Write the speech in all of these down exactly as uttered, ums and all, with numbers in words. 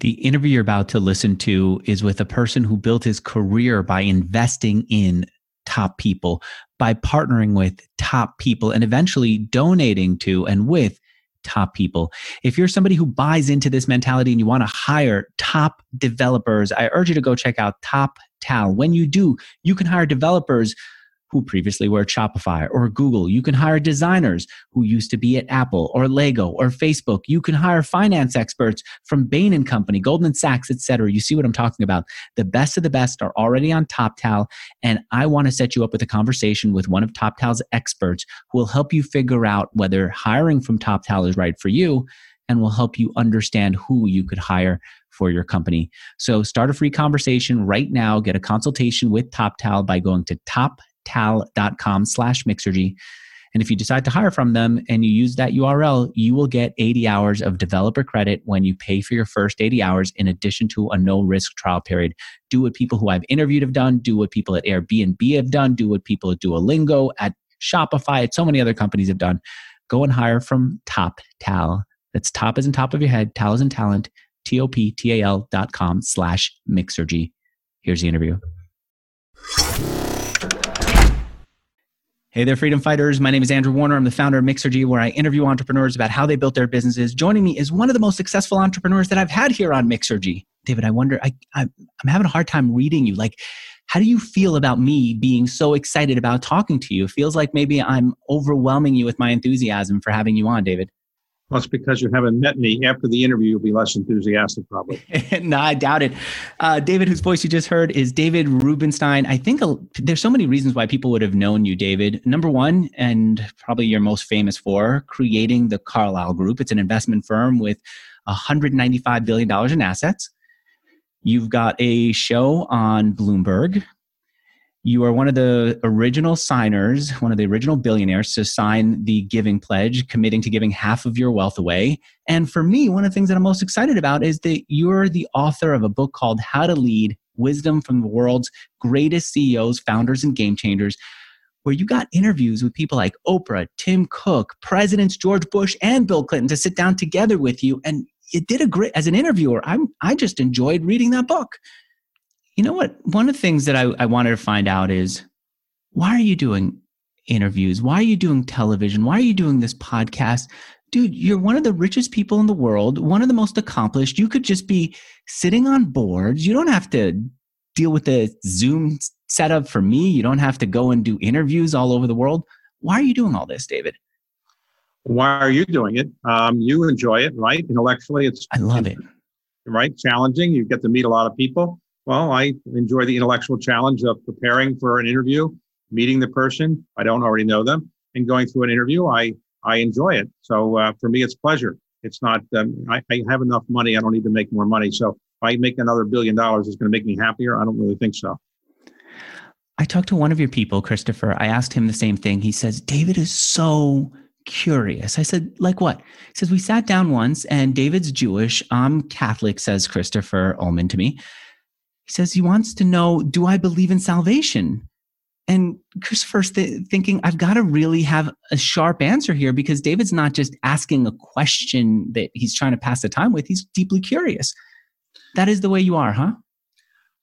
The interview you're about to listen to is with a person who built his career by investing in top people, by partnering with top people, and eventually donating to and with top people. If you're somebody who buys into this mentality and you want to hire top developers, I urge you to go check out Toptal. When you do, you can hire developers who previously were at Shopify or Google. You can hire designers who used to be at Apple or Lego or Facebook. You can hire finance experts from Bain and Company, Goldman Sachs, et cetera. You see what I'm talking about. The best of the best are already on Toptal, and I want to set you up with a conversation with one of Toptal's experts who will help you figure out whether hiring from Toptal is right for you and will help you understand who you could hire for your company. So start a free conversation right now. Get a consultation with Toptal by going to Toptal. Tal.com slash Mixergy. And if you decide to hire from them and you use that U R L, you will get eighty hours of developer credit when you pay for your first eighty hours, in addition to a no-risk trial period. Do what people who I've interviewed have done, do what people at Airbnb have done, do what people at Duolingo, at Shopify, at so many other companies have done. Go and hire from Toptal. That's top as in top of your head, tal as in talent, T O P T A L dot com slash Mixergy. Here's the interview. Hey there, Freedom Fighters. My name is Andrew Warner. I'm the founder of Mixergy, where I interview entrepreneurs about how they built their businesses. Joining me is one of the most successful entrepreneurs that I've had here on Mixergy. David, I wonder, I, I, I'm having a hard time reading you. Like, how do you feel about me being so excited about talking to you? It feels like maybe I'm overwhelming you with my enthusiasm for having you on, David. Well, it's because you haven't met me. After the interview, you'll be less enthusiastic, probably. No, I doubt it. Uh, David, whose voice you just heard, is David Rubenstein. I think a, there's so many reasons why people would have known you, David. Number one, and probably you're most famous for, creating the Carlyle Group. It's an investment firm with one hundred ninety-five billion dollars in assets. You've got a show on Bloomberg. You are one of the original signers, one of the original billionaires to sign the Giving Pledge, committing to giving half of your wealth away. And for me, one of the things that I'm most excited about is that you're the author of a book called How to Lead: Wisdom from the World's Greatest C E Os, Founders, and Game Changers, where you got interviews with people like Oprah, Tim Cook, Presidents George Bush, and Bill Clinton to sit down together with you. And you did a great, as an interviewer, I'm, I just enjoyed reading that book. You know what? One of the things that I, I wanted to find out is, why are you doing interviews? Why are you doing television? Why are you doing this podcast? Dude, you're one of the richest people in the world, one of the most accomplished. You could just be sitting on boards. You don't have to deal with the Zoom setup for me. You don't have to go and do interviews all over the world. Why are you doing all this, David? Why are you doing it? Um, you enjoy it, right? Intellectually, it's I love it. Right? Challenging. You get to meet a lot of people. Well, I enjoy the intellectual challenge of preparing for an interview, meeting the person. I don't already know them, and going through an interview. I, I enjoy it. So uh, for me, it's pleasure. It's not, um, I, I have enough money. I don't need to make more money. So if I make another billion dollars, it's going to make me happier. I don't really think so. I talked to one of your people, Christopher. I asked him the same thing. He says, David is so curious. I said, like what? He says, we sat down once and David's Jewish. I'm Catholic, says Christopher Ullman to me. He says he wants to know, do I believe in salvation? And Christopher's th- thinking, I've got to really have a sharp answer here, because David's not just asking a question that he's trying to pass the time with. He's deeply curious. That is the way you are, huh?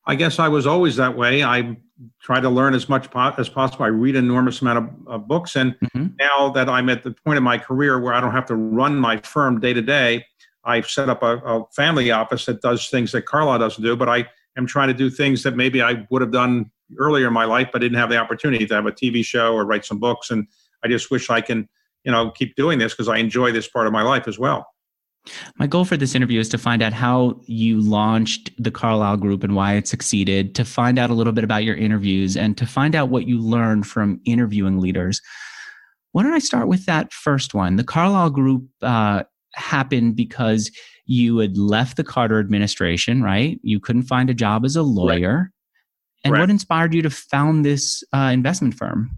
I guess I was always that way. I try to learn as much po- as possible. I read an enormous amount of, of books. And mm-hmm. now that I'm at the point in my career where I don't have to run my firm day to day, I've set up a, a family office that does things that Carlyle doesn't do, but I I'm trying to do things that maybe I would have done earlier in my life, but didn't have the opportunity to have a T V show or write some books. And I just wish I can, you know, keep doing this because I enjoy this part of my life as well. My goal for this interview is to find out how you launched the Carlyle Group and why it succeeded, to find out a little bit about your interviews, and to find out what you learned from interviewing leaders. Why don't I start with that first one? The Carlyle Group uh, happened because you had left the Carter administration, right? You couldn't find a job as a lawyer. Right. And right. What inspired you to found this uh, investment firm?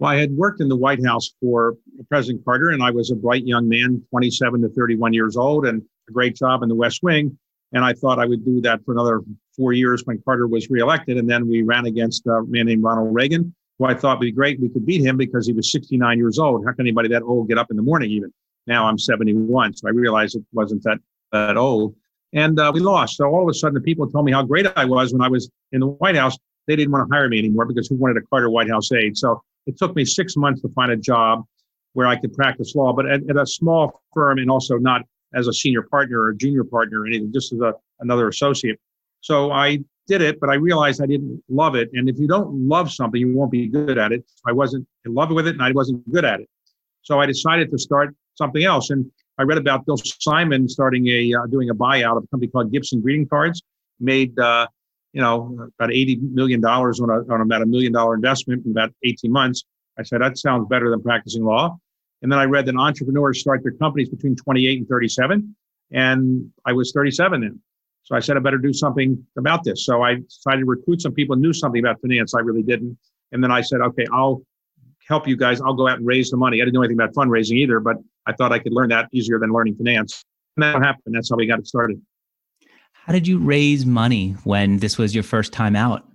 Well, I had worked in the White House for President Carter, and I was a bright young man, twenty-seven to thirty-one years old, and a great job in the West Wing. And I thought I would do that for another four years when Carter was reelected. And then we ran against a man named Ronald Reagan, who I thought would be great. We could beat him because he was sixty-nine years old. How can anybody that old get up in the morning even? Now I'm seventy-one, so I realized it wasn't that that old. And uh, we lost. So all of a sudden, the people told me how great I was when I was in the White House. They didn't want to hire me anymore because who wanted a Carter White House aide? So it took me six months to find a job where I could practice law, but at, at a small firm and also not as a senior partner or a junior partner or anything, just as a, another associate. So I did it, but I realized I didn't love it. And if you don't love something, you won't be good at it. I wasn't in love with it and I wasn't good at it. So I decided to start something else. And I read about Bill Simon starting a, uh, doing a buyout of a company called Gibson Greeting Cards, made, uh, you know, about eighty million dollars on, a, on about a million dollar investment in about eighteen months. I said, that sounds better than practicing law. And then I read that entrepreneurs start their companies between twenty-eight and thirty-seven. And I was thirty-seven then. So I said, I better do something about this. So I decided to recruit some people who knew something about finance. I really didn't. And then I said, okay, I'll help you guys. I'll go out and raise the money. I didn't know anything about fundraising either, but I thought I could learn that easier than learning finance. And that happened. That's how we got it started. How did you raise money when this was your first time out?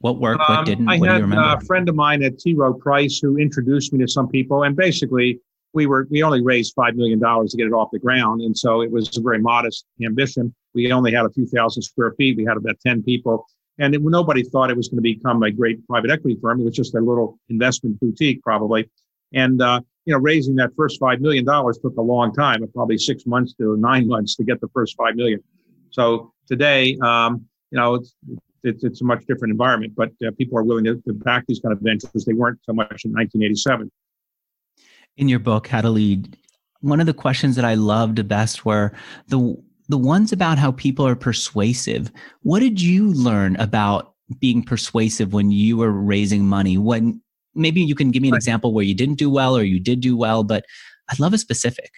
What worked? What didn't? Um, I what had do you remember? A friend of mine at T. Rowe Price who introduced me to some people. And basically, we were we only raised five million dollars to get it off the ground. And so it was a very modest ambition. We only had a few thousand square feet. We had about ten people. And it, nobody thought it was going to become a great private equity firm. It was just a little investment boutique, probably. And, uh, you know, raising that first five million dollars took a long time, probably six months to nine months to get the first five million dollars. So today, um, you know, it's, it's, it's a much different environment, but uh, people are willing to, to back these kind of ventures. They weren't so much in nineteen eighty-seven. In your book, How to Lead, one of the questions that I loved the best were the the ones about how people are persuasive. What did you learn about being persuasive when you were raising money? When maybe you can give me an right. example where you didn't do well or you did do well, but I'd love a specific.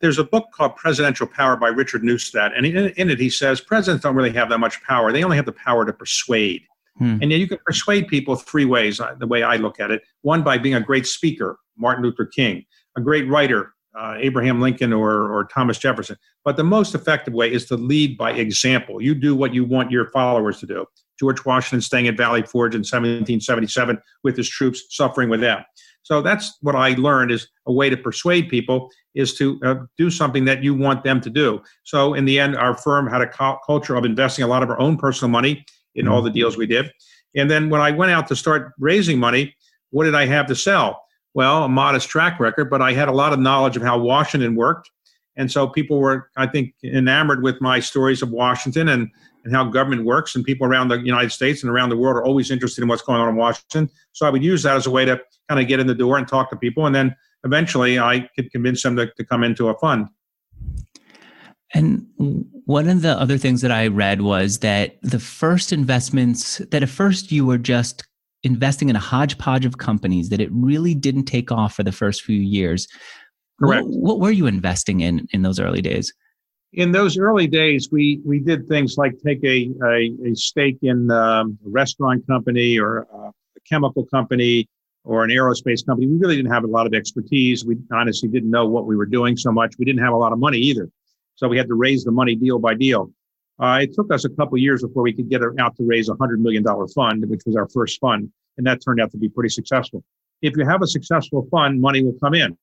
There's a book called Presidential Power by Richard Neustadt, and in, in it he says presidents don't really have that much power. They only have the power to persuade. Hmm. And you can persuade people three ways, the way I look at it. One, by being a great speaker, Martin Luther King, a great writer, uh, Abraham Lincoln or, or Thomas Jefferson. But the most effective way is to lead by example. You do what you want your followers to do. George Washington staying at Valley Forge in seventeen seventy-seven with his troops, suffering with them. So that's what I learned is a way to persuade people is to uh, do something that you want them to do. So in the end, our firm had a co- culture of investing a lot of our own personal money in all the deals we did. And then when I went out to start raising money, what did I have to sell? Well, a modest track record, but I had a lot of knowledge of how Washington worked. And so people were, I think, enamored with my stories of Washington and, and how government works. And people around the United States and around the world are always interested in what's going on in Washington. So I would use that as a way to kind of get in the door and talk to people. And then eventually I could convince them to, to come into a fund. And one of the other things that I read was that the first investments, that at first you were just investing in a hodgepodge of companies, that it really didn't take off for the first few years. Correct. What, what were you investing in in those early days? In those early days, we we did things like take a, a, a stake in um, a restaurant company or a chemical company or an aerospace company. We really didn't have a lot of expertise. We honestly didn't know what we were doing so much. We didn't have a lot of money either. So we had to raise the money deal by deal. Uh, it took us a couple of years before we could get out to raise a one hundred million dollars fund, which was our first fund. And that turned out to be pretty successful. If you have a successful fund, money will come in.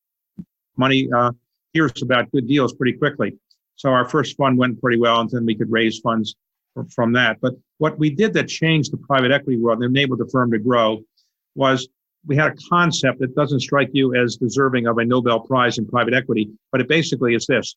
Money uh, hears about good deals pretty quickly. So our first fund went pretty well, and then we could raise funds for, from that. But what we did that changed the private equity world and enabled the firm to grow was we had a concept that doesn't strike you as deserving of a Nobel Prize in private equity, but it basically is this.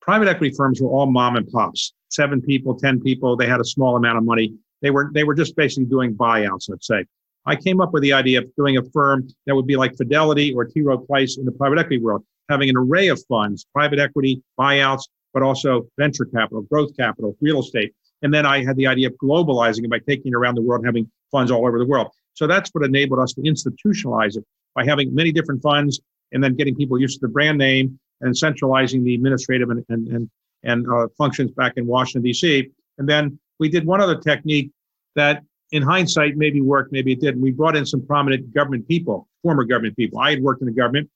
Private equity firms were all mom and pops, seven people, ten people. They had a small amount of money. They were they were just basically doing buyouts, let's say. I came up with the idea of doing a firm that would be like Fidelity or T. Rowe Price in the private equity world, having an array of funds, private equity, buyouts, but also venture capital, growth capital, real estate. And then I had the idea of globalizing it by taking it around the world, having funds all over the world. So that's what enabled us to institutionalize it by having many different funds and then getting people used to the brand name and centralizing the administrative and and and, and uh, functions back in Washington, D C. And then we did one other technique that in hindsight maybe worked, maybe it didn't. We brought in some prominent government people, former government people. I had worked in the government.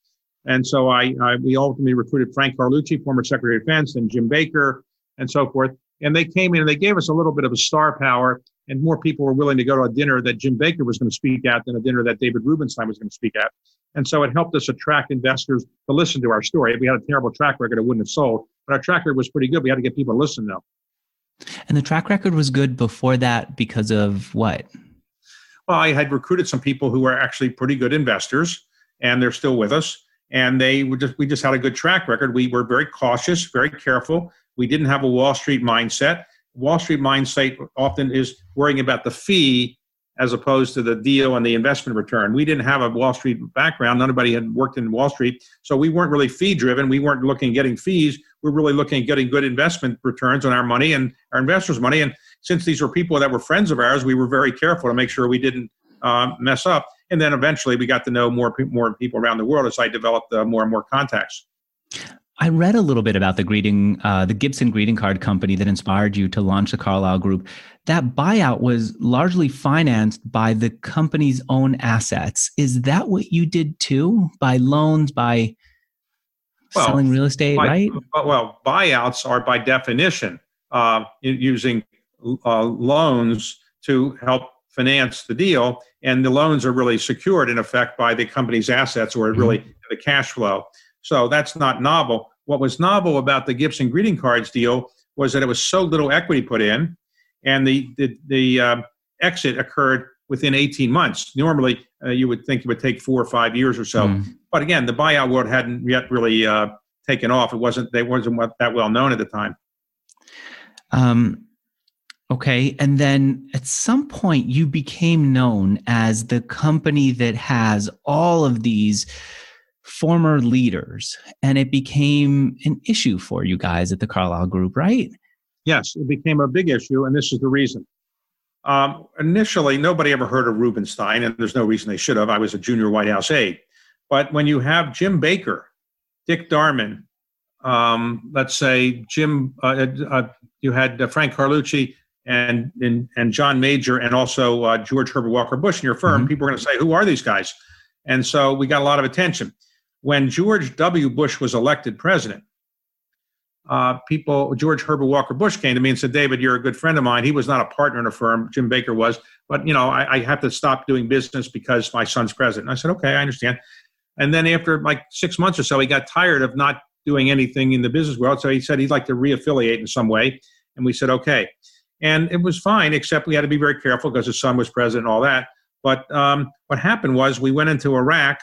And so I, I we ultimately recruited Frank Carlucci, former Secretary of Defense, and Jim Baker, and so forth. And they came in and they gave us a little bit of a star power, and more people were willing to go to a dinner that Jim Baker was going to speak at than a dinner that David Rubenstein was going to speak at. And so it helped us attract investors to listen to our story. If we had a terrible track record, it wouldn't have sold. But our track record was pretty good. We had to get people to listen, though. And the track record was good before that because of what? Well, I had recruited some people who were actually pretty good investors, and they're still with us. And they were just, we just had a good track record. We were very cautious, very careful. We didn't have a Wall Street mindset. Wall Street mindset often is worrying about the fee as opposed to the deal and the investment return. We didn't have a Wall Street background. Nobody had worked in Wall Street. So we weren't really fee driven. We weren't looking at getting fees. We were really looking at getting good investment returns on our money and our investors' money. And since these were people that were friends of ours, we were very careful to make sure we didn't um, mess up. And then eventually we got to know more, more people around the world as I developed uh, more and more contacts. I read a little bit about the greeting, uh, the Gibson Greeting Card company that inspired you to launch the Carlyle Group. That buyout was largely financed by the company's own assets. Is that what you did too? By loans, by well, selling real estate, by, right? Well, buyouts are by definition uh, using uh, loans to help finance the deal. And the loans are really secured in effect by the company's assets or really mm-hmm. the cash flow. So that's not novel. What was novel about the Gibson Greeting Cards deal was that it was so little equity put in, and the the, the uh, exit occurred within eighteen months. Normally, uh, you would think it would take four or five years or so. Mm. But again, the buyout world hadn't yet really uh, taken off. It wasn't they wasn't that well known at the time. Um. Okay, and then at some point, you became known as the company that has all of these former leaders, and it became an issue for you guys at the Carlyle Group, right? Yes, it became a big issue, and this is the reason. Um, initially, nobody ever heard of Rubenstein, and there's no reason they should have. I was a junior White House aide. But when you have Jim Baker, Dick Darman, um, let's say Jim, uh, uh, you had uh, Frank Carlucci and, and and John Major, and also uh, George Herbert Walker Bush in your firm, mm-hmm. people are going to say, who are these guys? And so we got a lot of attention. When George W. Bush was elected president, uh, people, George Herbert Walker Bush came to me and said, David, you're a good friend of mine. He was not a partner in a firm. Jim Baker was. But, you know, I, I have to stop doing business because my son's president. And I said, okay, I understand. And then after like six months or so, he got tired of not doing anything in the business world. So he said he'd like to reaffiliate in some way. And we said, okay. And it was fine, except we had to be very careful because his son was president and all that. But um, what happened was we went into Iraq.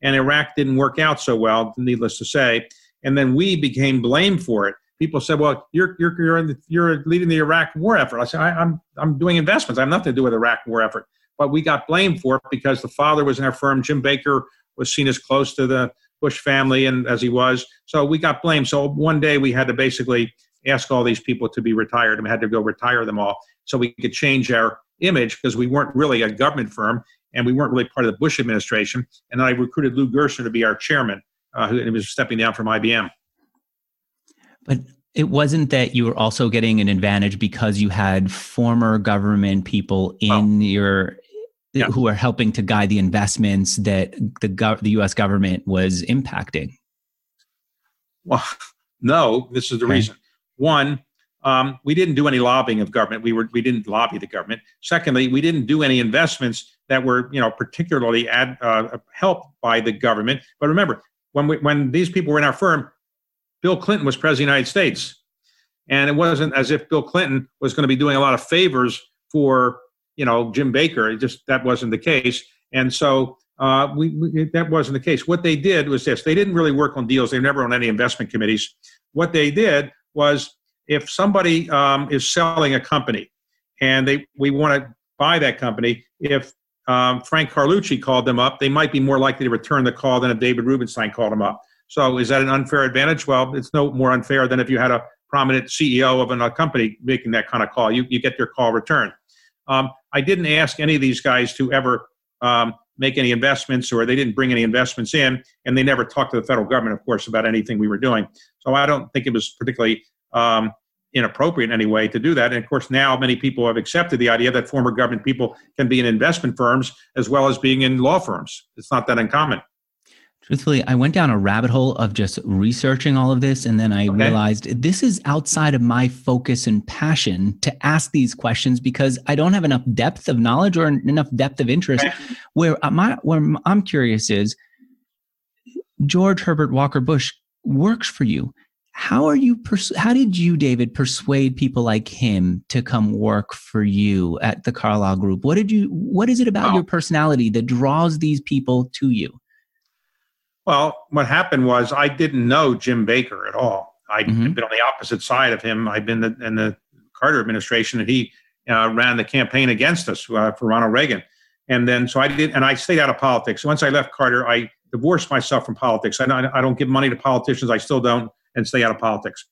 And Iraq didn't work out so well, needless to say. And then we became blamed for it. People said, well, you're you're you're, in the, you're leading the Iraq war effort. I said, I, I'm I'm doing investments. I have nothing to do with the Iraq war effort. But we got blamed for it because the father was in our firm. Jim Baker was seen as close to the Bush family and as he was. So we got blamed. So one day we had to basically ask all these people to be retired and we had to go retire them all so we could change our image because we weren't really a government firm. And we weren't really part of the Bush administration. And I recruited Lou Gerstner to be our chairman, uh, who was stepping down from I B M. But it wasn't that you were also getting an advantage because you had former government people in oh. your yeah. who were helping to guide the investments that the gov- the U S government was impacting. Well, no, this is the okay. reason. One. Um, we didn't do any lobbying of government. We were we didn't lobby the government. Secondly, we didn't do any investments that were you know particularly ad, uh, helped by the government. But remember, when we, when these people were in our firm, Bill Clinton was president of the United States, and it wasn't as if Bill Clinton was going to be doing a lot of favors for you know Jim Baker. It just that wasn't the case, and so uh, we, we that wasn't the case. What they did was this: they didn't really work on deals. They were never on any investment committees. What they did was. If somebody um, is selling a company and they we want to buy that company, if um, Frank Carlucci called them up, they might be more likely to return the call than if David Rubenstein called them up. So is that an unfair advantage? Well, it's no more unfair than if you had a prominent C E O of a company making that kind of call. You you get your call returned. Um, I didn't ask any of these guys to ever um, make any investments or they didn't bring any investments in, and they never talked to the federal government, of course, about anything we were doing. So I don't think it was particularly Um, inappropriate in any way to do that. And of course, now many people have accepted the idea that former government people can be in investment firms as well as being in law firms. It's not that uncommon. Truthfully, I went down a rabbit hole of just researching all of this. And then I okay. realized this is outside of my focus and passion to ask these questions because I don't have enough depth of knowledge or enough depth of interest. Okay. Where, my, where I'm curious is, George Herbert Walker Bush works for you. How are you? Pers- how did you, David, persuade people like him to come work for you at the Carlyle Group? What did you? What is it about well, your personality that draws these people to you? Well, what happened was I didn't know Jim Baker at all. I'd mm-hmm. been on the opposite side of him. I'd been in the Carter administration, and he uh, ran the campaign against us uh, for Ronald Reagan. And then so I did, and I stayed out of politics. Once I left Carter, I divorced myself from politics. I don't, I don't give money to politicians. I still don't, and stay out of politics.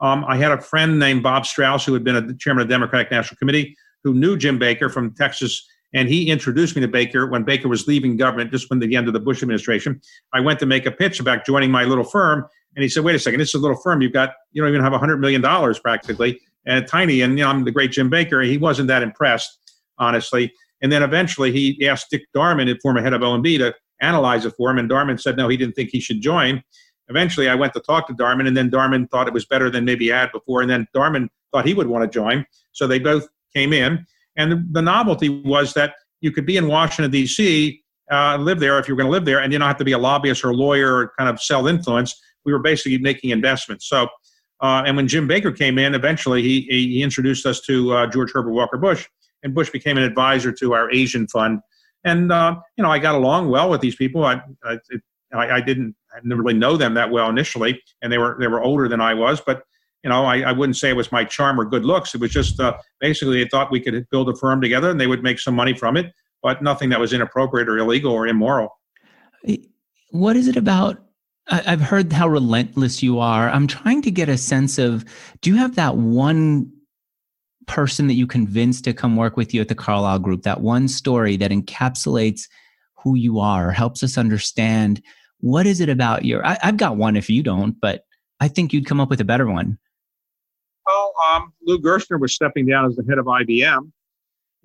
Um, I had a friend named Bob Strauss, who had been a chairman of the Democratic National Committee, who knew Jim Baker from Texas, and he introduced me to Baker when Baker was leaving government, just when the end of the Bush administration. I went to make a pitch about joining my little firm, and he said, wait a second, this is a little firm. You've got, you don't even have one hundred million dollars practically, and tiny, and you know, I'm the great Jim Baker. He wasn't that impressed, honestly. And then eventually he asked Dick Darman, former head of O M B, to analyze it for him, and Darman said no, he didn't think he should join. Eventually, I went to talk to Darman, and then Darman thought it was better than maybe he had before, and then Darman thought he would want to join, so they both came in. And the, the novelty was that you could be in Washington, D C, uh, live there if you were going to live there, and you don't have to be a lobbyist or a lawyer or kind of sell influence. We were basically making investments. So, uh, and when Jim Baker came in, eventually he, he introduced us to uh, George Herbert Walker Bush, and Bush became an advisor to our Asian fund. And, uh, you know, I got along well with these people. I, I, it, I, I didn't I didn't really know them that well initially, and they were they were older than I was. But you know, I, I wouldn't say it was my charm or good looks. It was just uh, basically they thought we could build a firm together, and they would make some money from it, but nothing that was inappropriate or illegal or immoral. What is it about? I, I've heard how relentless you are. I'm trying to get a sense of, do you have that one person that you convinced to come work with you at the Carlyle Group? That one story that encapsulates who you are, or helps us understand. What is it about your, I, I've got one if you don't, but I think you'd come up with a better one. Well, um, Lou Gerstner was stepping down as the head of I B M,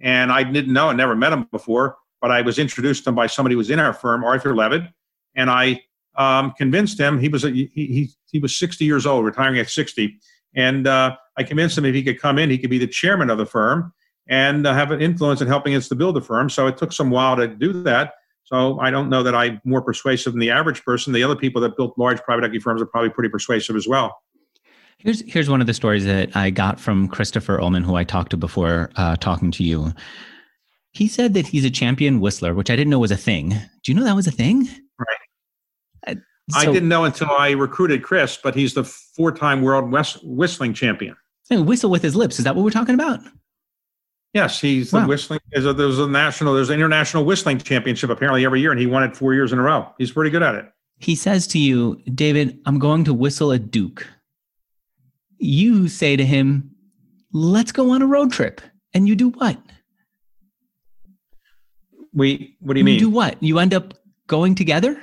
and I didn't know, I never met him before, but I was introduced to him by somebody who was in our firm, Arthur Levitt, and I um, convinced him, he was a, he, he he was sixty years old, retiring at sixty, and uh, I convinced him if he could come in, he could be the chairman of the firm and uh, have an influence in helping us to build the firm. So it took some while to do that. So I don't know that I'm more persuasive than the average person. The other people that built large private equity firms are probably pretty persuasive as well. Here's here's one of the stories that I got from Christopher Ullman, who I talked to before uh, talking to you. He said that he's a champion whistler, which I didn't know was a thing. Do you know that was a thing? Right. Uh, so, I didn't know until I recruited Chris, but he's the four-time world whist- whistling champion. And whistle with his lips. Is that what we're talking about? Yes, he's wow. the whistling. There's a, there's a national, there's an international whistling championship apparently every year, and he won it four years in a row. He's pretty good at it. He says to you, David, I'm going to whistle at Duke. You say to him, let's go on a road trip. And you do what? We, what do you mean? You do what? You end up going together?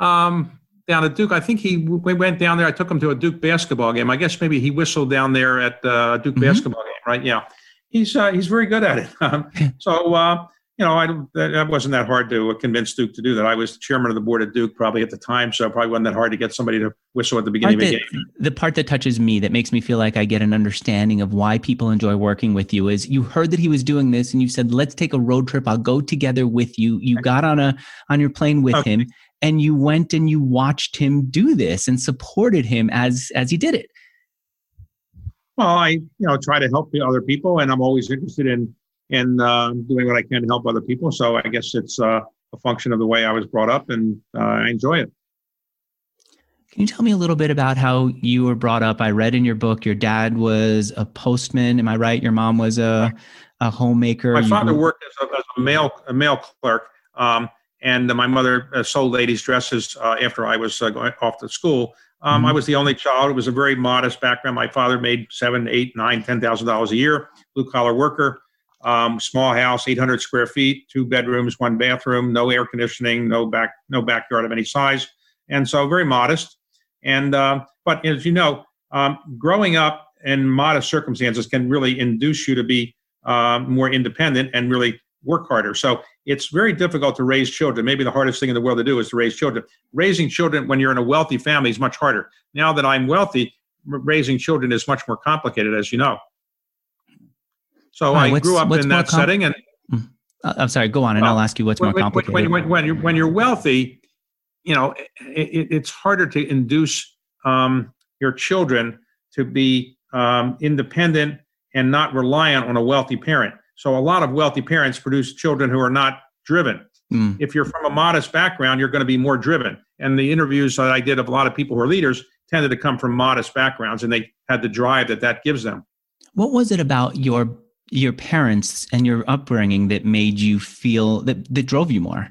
Um, down at Duke. I think he we went down there. I took him to a Duke basketball game. I guess maybe he whistled down there at uh, Duke mm-hmm. basketball game, right? Yeah. He's uh, he's very good at it. Um, so, uh, you know, I that wasn't that hard to convince Duke to do that. I was the chairman of the board at Duke probably at the time, so it probably wasn't that hard to get somebody to whistle at the beginning part of the that, game. The part that touches me, that makes me feel like I get an understanding of why people enjoy working with you, is you heard that he was doing this and you said, let's take a road trip. I'll go together with you. You got on a on your plane with okay. him, and you went and you watched him do this and supported him as as he did it. Well, I you know try to help the other people, and I'm always interested in in uh, doing what I can to help other people. So I guess it's uh, a function of the way I was brought up, and uh, I enjoy it. Can you tell me a little bit about how you were brought up? I read in your book your dad was a postman. Am I right? Your mom was a a homemaker. My father worked as a, as a mail a mail clerk, um, and my mother sold ladies' dresses uh, after I was uh, going off to school. Um, mm-hmm. I was the only child. It was a very modest background. My father made seven, eight, nine, ten thousand dollars a year. Blue collar worker, um, small house, eight hundred square feet, two bedrooms, one bathroom, no air conditioning, no back, no backyard of any size, and so very modest. And uh, but as you know, um, growing up in modest circumstances can really induce you to be uh, more independent and really work harder. So it's very difficult to raise children. Maybe the hardest thing in the world to do is to raise children. Raising children when you're in a wealthy family is much harder. Now that I'm wealthy, raising children is much more complicated, as you know. So oh, I grew up in that com- setting. And I'm sorry, go on, and well, I'll ask you what's when, more complicated. When, when, when, you're, when you're wealthy, you know, it, it's harder to induce um, your children to be um, independent and not reliant on a wealthy parent. So a lot of wealthy parents produce children who are not driven. Mm. If you're from a modest background, you're going to be more driven. And the interviews that I did of a lot of people who are leaders tended to come from modest backgrounds, and they had the drive that that gives them. What was it about your your parents and your upbringing that made you feel, that, that drove you more?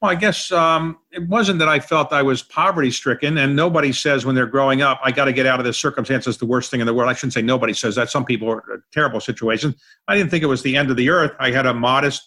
Well, I guess um, it wasn't that I felt I was poverty-stricken, and nobody says when they're growing up, I got to get out of this circumstance, it's the worst thing in the world. I shouldn't say nobody says that. Some people are in terrible situations. I didn't think it was the end of the earth. I had a modest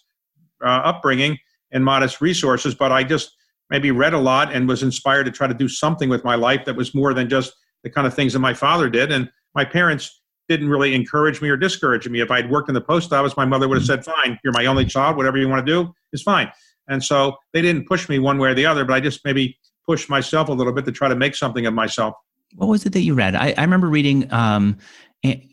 uh, upbringing and modest resources, but I just maybe read a lot and was inspired to try to do something with my life that was more than just the kind of things that my father did. And my parents didn't really encourage me or discourage me. If I'd worked in the post office, my mother would have said, fine, you're my only child, whatever you want to do is fine. And so they didn't push me one way or the other, but I just maybe pushed myself a little bit to try to make something of myself. What was it that you read? I, I remember reading um,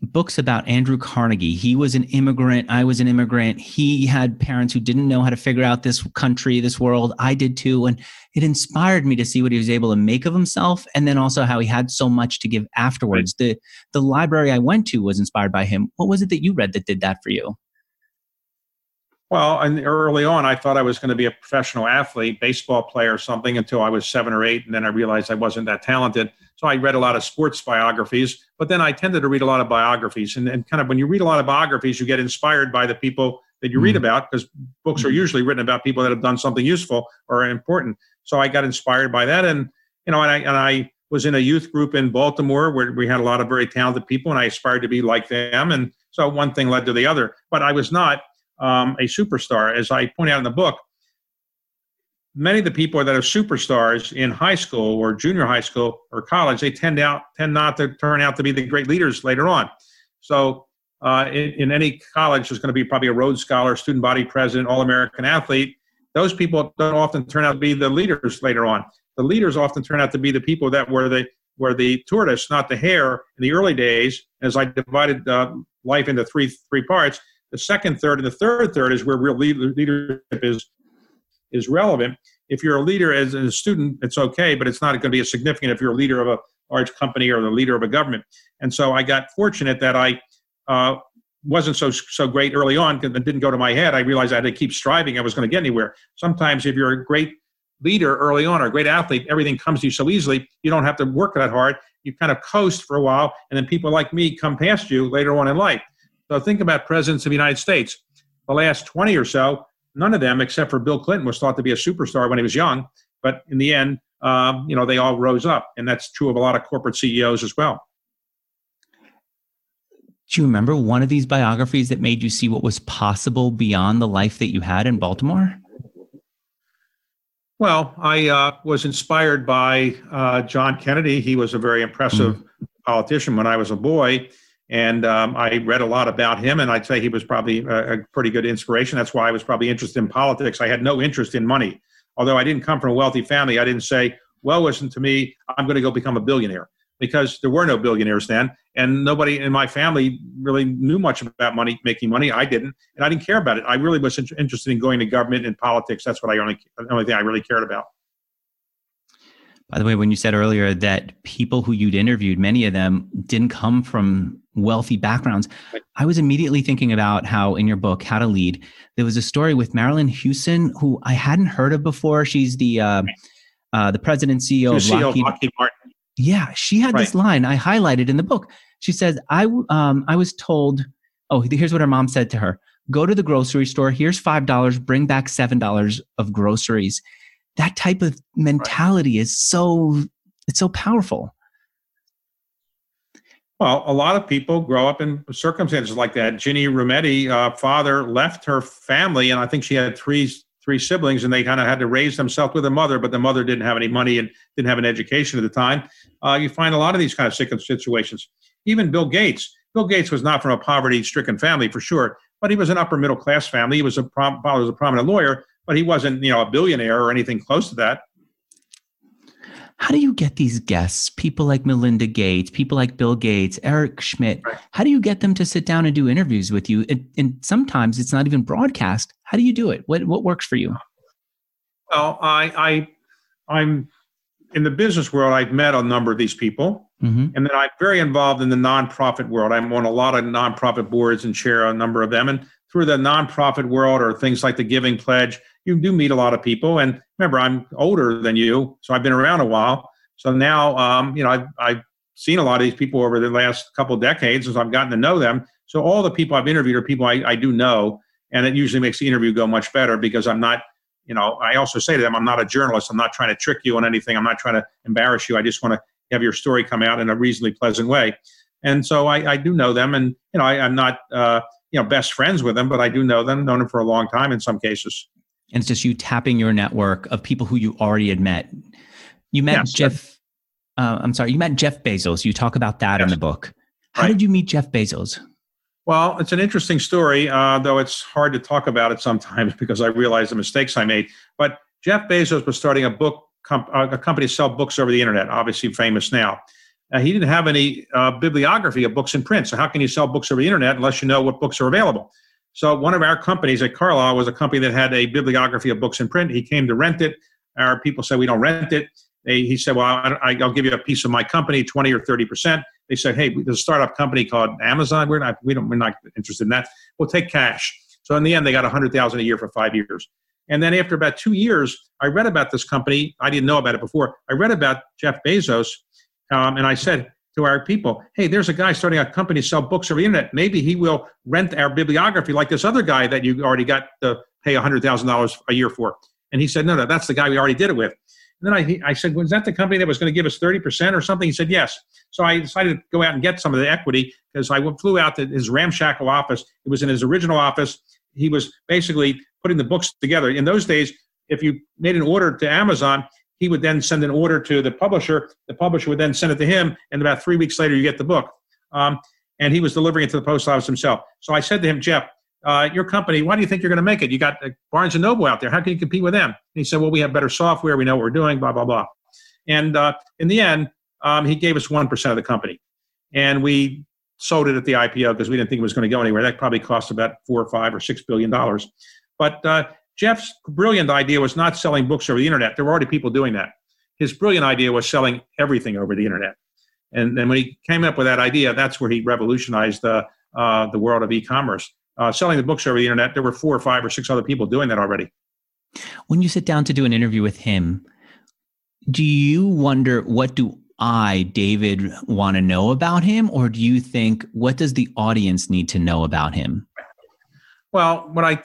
books about Andrew Carnegie. He was an immigrant. I was an immigrant. He had parents who didn't know how to figure out this country, this world. I did too. And it inspired me to see what he was able to make of himself, and then also how he had so much to give afterwards. Right. The, the library I went to was inspired by him. What was it that you read that did that for you? Well, and early on, I thought I was going to be a professional athlete, baseball player or something until I was seven or eight. And then I realized I wasn't that talented. So I read a lot of sports biographies, but then I tended to read a lot of biographies. And, and kind of when you read a lot of biographies, you get inspired by the people that you mm-hmm. read about, because books are usually written about people that have done something useful or important. So I got inspired by that. And, you know, and I, and I was in a youth group in Baltimore where we had a lot of very talented people, and I aspired to be like them. And so one thing led to the other, but I was not Um, a superstar. As I point out in the book, many of the people that are superstars in high school or junior high school or college, they tend out tend not to turn out to be the great leaders later on. So uh, in, in any college, there's going to be probably a Rhodes Scholar, student body president, All-American athlete. Those people don't often turn out to be the leaders later on. The leaders often turn out to be the people that were the were the tortoise, not the hare, in the early days. As I divided uh, life into three three parts. The second third and the third third is where real leadership is is relevant. If you're a leader as a student, it's okay, but it's not going to be as significant if you're a leader of a large company or the leader of a government. And so I got fortunate that I uh, wasn't so so great early on, because it didn't go to my head. I realized I had to keep striving. I was going to get anywhere. Sometimes if you're a great leader early on or a great athlete, everything comes to you so easily. You don't have to work that hard. You kind of coast for a while, and then people like me come past you later on in life. So think about presidents of the United States. The last twenty or so, none of them, except for Bill Clinton, was thought to be a superstar when he was young. But in the end, um, you know, they all rose up. And that's true of a lot of corporate C E Os as well. Do you remember one of these biographies that made you see what was possible beyond the life that you had in Baltimore? Well, I uh, was inspired by uh, John Kennedy. He was a very impressive mm. politician when I was a boy. And um, I read a lot about him, and I'd say he was probably a, a pretty good inspiration. That's why I was probably interested in politics. I had no interest in money. Although I didn't come from a wealthy family, I didn't say, well, listen to me, I'm going to go become a billionaire, because there were no billionaires then. And nobody in my family really knew much about money, making money. I didn't. And I didn't care about it. I really was in- interested in going to government and politics. That's what I only, the only thing I really cared about. By the way, when you said earlier that people who you'd interviewed, many of them didn't come from wealthy backgrounds, I was immediately thinking about how in your book, How to Lead, there was a story with Marilyn Hewson, who I hadn't heard of before. She's the uh, uh, the president C E O of Lockheed. Lockheed Martin. Yeah, she had right. this line I highlighted in the book. She says, I, um, I was told, oh, here's what her mom said to her. Go to the grocery store. Here's five dollars. Bring back seven dollars of groceries. That type of mentality is so, it's so powerful. Well, a lot of people grow up in circumstances like that. Ginny Rometty, uh, father left her family, and I think she had three three siblings, and they kind of had to raise themselves with a mother, but the mother didn't have any money and didn't have an education at the time. Uh, you find a lot of these kind of situations. Even Bill Gates. Bill Gates was not from a poverty-stricken family, for sure, but he was an upper-middle-class family. He was a, prom- was a prominent lawyer, but he wasn't, you know, a billionaire or anything close to that. How do you get these guests, people like Melinda Gates, people like Bill Gates, Eric Schmidt, right. how do you get them to sit down and do interviews with you? And, and sometimes it's not even broadcast. How do you do it? What what works for you? Well, I, I'm in the business world. I've met a number of these people, mm-hmm. and then I'm very involved in the nonprofit world. I'm on a lot of nonprofit boards and chair a number of them. And through the nonprofit world or things like the Giving Pledge, you do meet a lot of people. And remember, I'm older than you, so I've been around a while. So now, um, you know, I've, I've seen a lot of these people over the last couple of decades as I've gotten to know them. So all the people I've interviewed are people I, I do know, and it usually makes the interview go much better because I'm not, you know, I also say to them, I'm not a journalist. I'm not trying to trick you on anything. I'm not trying to embarrass you. I just want to have your story come out in a reasonably pleasant way. And so I, I do know them, and, you know, I, I'm not, uh, you know, best friends with them, but I do know them, known them for a long time in some cases. And it's just you tapping your network of people who you already had met. You met yeah, Jeff, uh, I'm sorry, you met Jeff Bezos. You talk about that yes. in the book. How right. did you meet Jeff Bezos? Well, it's an interesting story, uh, though it's hard to talk about it sometimes because I realize the mistakes I made. But Jeff Bezos was starting a book, comp- a company to sell books over the internet, obviously famous now. Uh, he didn't have any uh, bibliography of books in print. So how can you sell books over the internet unless you know what books are available? So one of our companies at Carlyle was a company that had a bibliography of books in print. He came to rent it. Our people said, we don't rent it. They, he said, well, I, I'll give you a piece of my company, twenty or thirty percent. They said, hey, there's a startup company called Amazon. We're not, we don't, we're not interested in that. We'll take cash. So in the end, they got one hundred thousand dollars a year for five years. And then after about two years, I read about this company. I didn't know about it before. I read about Jeff Bezos, um, and I said to our people, hey, there's a guy starting a company to sell books over the internet. Maybe he will rent our bibliography like this other guy that you already got to pay one hundred thousand dollars a year for. And he said, no, no, that's the guy we already did it with. And then I I said, was that the company that was going to give us thirty percent or something? He said, yes. So I decided to go out and get some of the equity because I flew out to his ramshackle office. It was in his original office. He was basically putting the books together. In those days, if you made an order to Amazon, he would then send an order to the publisher. The publisher would then send it to him. And about three weeks later, you get the book. Um, and he was delivering it to the post office himself. So I said to him, Jeff, Uh, your company, why do you think you're going to make it? You got uh, Barnes and Noble out there. How can you compete with them? And he said, well, we have better software. We know what we're doing, blah, blah, blah. And uh, in the end, um, he gave us one percent of the company. And we sold it at the I P O because we didn't think it was going to go anywhere. That probably cost about four or five or six billion dollars. But uh, Jeff's brilliant idea was not selling books over the internet. There were already people doing that. His brilliant idea was selling everything over the internet. And then when he came up with that idea, that's where he revolutionized uh, uh, the world of e-commerce. Uh, selling the books over the internet, there were four or five or six other people doing that already. When you sit down to do an interview with him, do you wonder, what do I, David, want to know about him? Or do you think, what does the audience need to know about him? Well, what I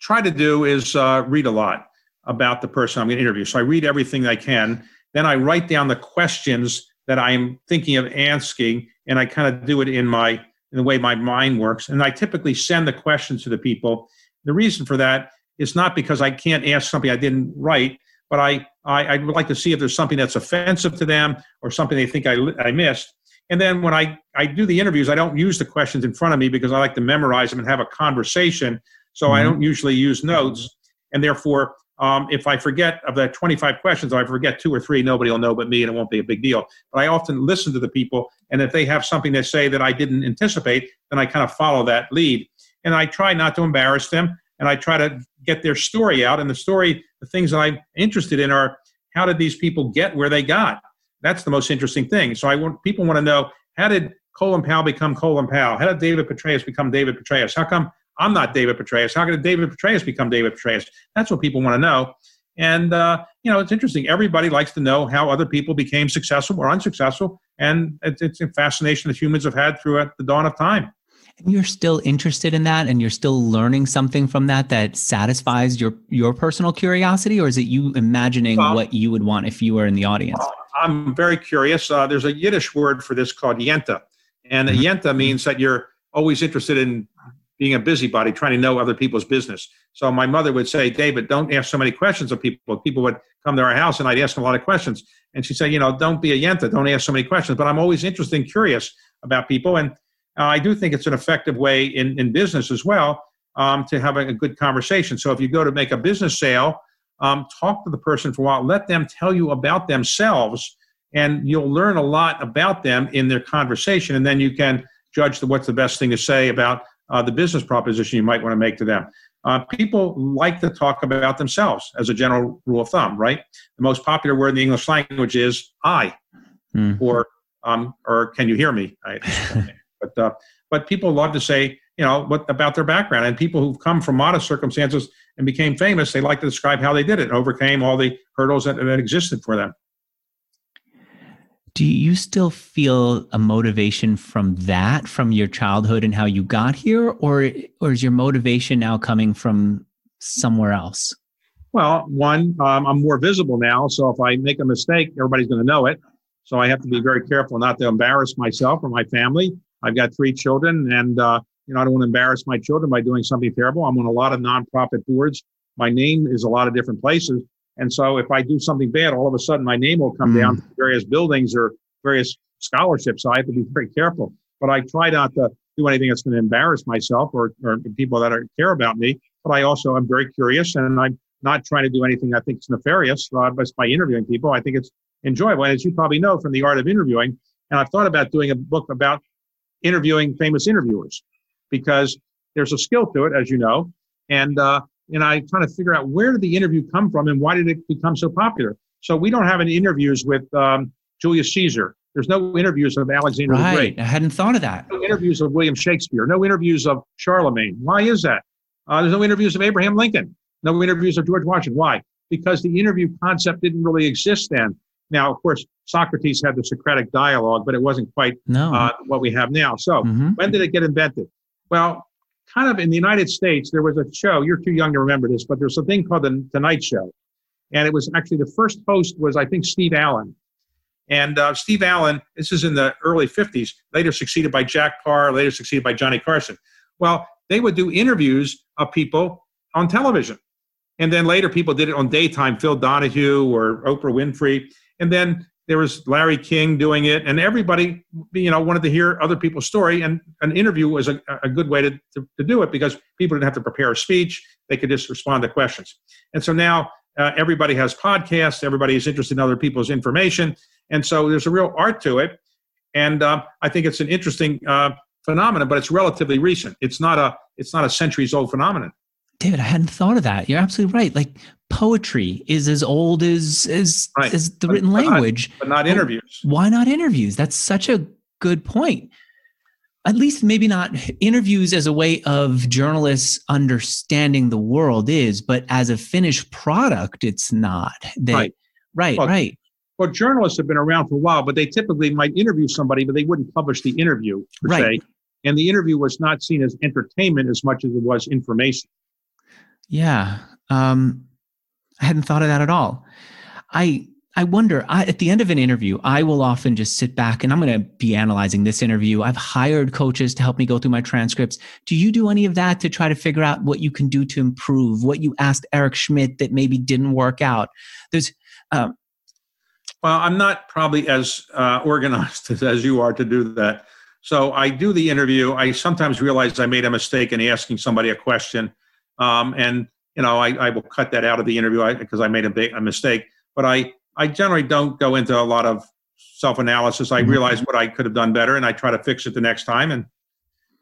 try to do is uh, read a lot about the person I'm going to interview. So I read everything I can. Then I write down the questions that I'm thinking of asking, and I kind of do it in my in the way my mind works. And I typically send the questions to the people. The reason for that is not because I can't ask something I didn't write, but I, I, I would like to see if there's something that's offensive to them or something they think I, I missed. And then when I, I do the interviews, I don't use the questions in front of me because I like to memorize them and have a conversation. So mm-hmm. I don't usually use notes. And therefore, um, if I forget of the twenty-five questions, if I forget two or three, nobody will know but me, and it won't be a big deal. But I often listen to the people, and if they have something to say that I didn't anticipate, then I kind of follow that lead. And I try not to embarrass them, and I try to get their story out. And the story, the things that I'm interested in are, how did these people get where they got? That's the most interesting thing. So I want people want to know, how did Colin Powell become Colin Powell? How did David Petraeus become David Petraeus? How come I'm not David Petraeus? How could David Petraeus become David Petraeus? That's what people want to know. And, uh, you know, it's interesting. Everybody likes to know how other people became successful or unsuccessful. And it's, it's a fascination that humans have had throughout the dawn of time. And you're still interested in that, and you're still learning something from that that satisfies your, your personal curiosity? Or is it you imagining well, what you would want if you were in the audience? Well, I'm very curious. Uh, there's a Yiddish word for this called yenta. And mm-hmm. yenta means that you're always interested in being a busybody, trying to know other people's business. So my mother would say, David, don't ask so many questions of people. People would come to our house and I'd ask them a lot of questions. And she'd say, you know, don't be a yenta, don't ask so many questions. But I'm always interested and curious about people. And uh, I do think it's an effective way in, in business as well um, to have a, a good conversation. So if you go to make a business sale, um, talk to the person for a while, let them tell you about themselves, and you'll learn a lot about them in their conversation. And then you can judge the, what's the best thing to say about Uh, the business proposition you might want to make to them. Uh, people like to talk about themselves as a general rule of thumb, right? The most popular word in the English language is I, mm. or um, or can you hear me? I, but uh, but people love to say, you know, what about their background. And people who've come from modest circumstances and became famous, they like to describe how they did it and overcame all the hurdles that, that existed for them. Do you still feel a motivation from that, from your childhood and how you got here, or or is your motivation now coming from somewhere else? Well, one, um, I'm more visible now, so if I make a mistake, everybody's going to know it. So I have to be very careful not to embarrass myself or my family. I've got three children, and uh, you know, I don't want to embarrass my children by doing something terrible. I'm on a lot of nonprofit boards. My name is a lot of different places. And so if I do something bad, all of a sudden my name will come mm. down to various buildings or various scholarships. So I have to be very careful. But I try not to do anything that's going to embarrass myself or, or people that are, care about me. But I also am very curious, and I'm not trying to do anything I think is nefarious uh, by interviewing people. I think it's enjoyable. And as you probably know from The Art of Interviewing, and I've thought about doing a book about interviewing famous interviewers because there's a skill to it, as you know. And, uh, And I try to figure out, where did the interview come from and why did it become so popular? So we don't have any interviews with um, Julius Caesar. There's no interviews of Alexander the Great. Right, I hadn't thought of that. No interviews of William Shakespeare. No interviews of Charlemagne. Why is that? Uh, there's no interviews of Abraham Lincoln. No interviews of George Washington. Why? Because the interview concept didn't really exist then. Now, of course, Socrates had the Socratic dialogue, but it wasn't quite no. uh, what we have now. So mm-hmm. when did it get invented? Well, kind of in the United States, there was a show, you're too young to remember this, but there's a thing called The Tonight Show. And it was actually, the first host was, I think, Steve Allen. And uh, Steve Allen, this is in the early fifties, later succeeded by Jack Parr, later succeeded by Johnny Carson. Well, they would do interviews of people on television. And then later people did it on daytime, Phil Donahue or Oprah Winfrey. And then there was Larry King doing it, and everybody, you know, wanted to hear other people's story. And an interview was a, a good way to, to, to do it because people didn't have to prepare a speech. They could just respond to questions. And so now uh, everybody has podcasts. Everybody is interested in other people's information. And so there's a real art to it. And uh, I think it's an interesting uh, phenomenon, but it's relatively recent. It's not a, it's not a centuries old phenomenon. David, I hadn't thought of that. You're absolutely right. Like, poetry is as old as as, right. as the but, written language. But not, but not interviews. Why not interviews? That's such a good point. At least maybe not interviews as a way of journalists understanding the world is, but as a finished product, it's not. They, right, right, well, right. Well, journalists have been around for a while, but they typically might interview somebody, but they wouldn't publish the interview, per right. se. And the interview was not seen as entertainment as much as it was information. Yeah, um, I hadn't thought of that at all. I I wonder, I, at the end of an interview, I will often just sit back and I'm going to be analyzing this interview. I've hired coaches to help me go through my transcripts. Do you do any of that to try to figure out what you can do to improve, what you asked Eric Schmidt that maybe didn't work out? There's, um, well, I'm not probably as uh, organized as you are to do that. So I do the interview. I sometimes realize I made a mistake in asking somebody a question. Um, and, you know, I, I will cut that out of the interview because I made a, big, a mistake. But I, I generally don't go into a lot of self-analysis. I realize what I could have done better, and I try to fix it the next time. And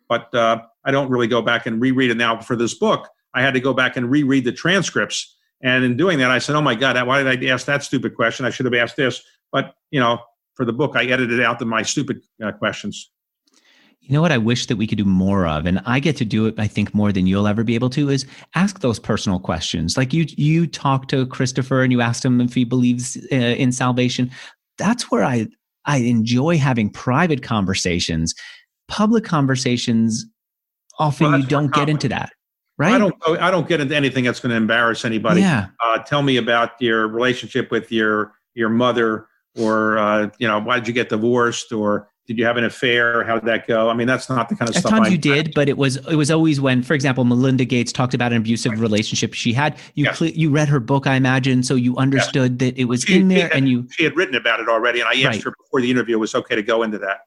But uh, I don't really go back and reread it now. For this book, I had to go back and reread the transcripts. And in doing that, I said, oh, my God, why did I ask that stupid question? I should have asked this. But, you know, for the book, I edited out the, my stupid uh, questions. You know what I wish that we could do more of, and I get to do it, I think, more than you'll ever be able to, is ask those personal questions. Like you you talked to Christopher and you asked him if he believes uh, in salvation. That's where I, I enjoy having private conversations. Public conversations, often well, you don't get into that, right? I don't I don't get into anything that's going to embarrass anybody. Yeah. Uh, tell me about your relationship with your, your mother, or uh, you know, why did you get divorced, or did you have an affair? How did that go? I mean, that's not the kind of At stuff. At times I, you did, but it was it was always when, for example, Melinda Gates talked about an abusive right. relationship she had. You yes. cl- you read her book, I imagine, so you understood yes. that it was she, in there. Had, and you she had written about it already, and I asked right. her before the interview it was okay to go into that.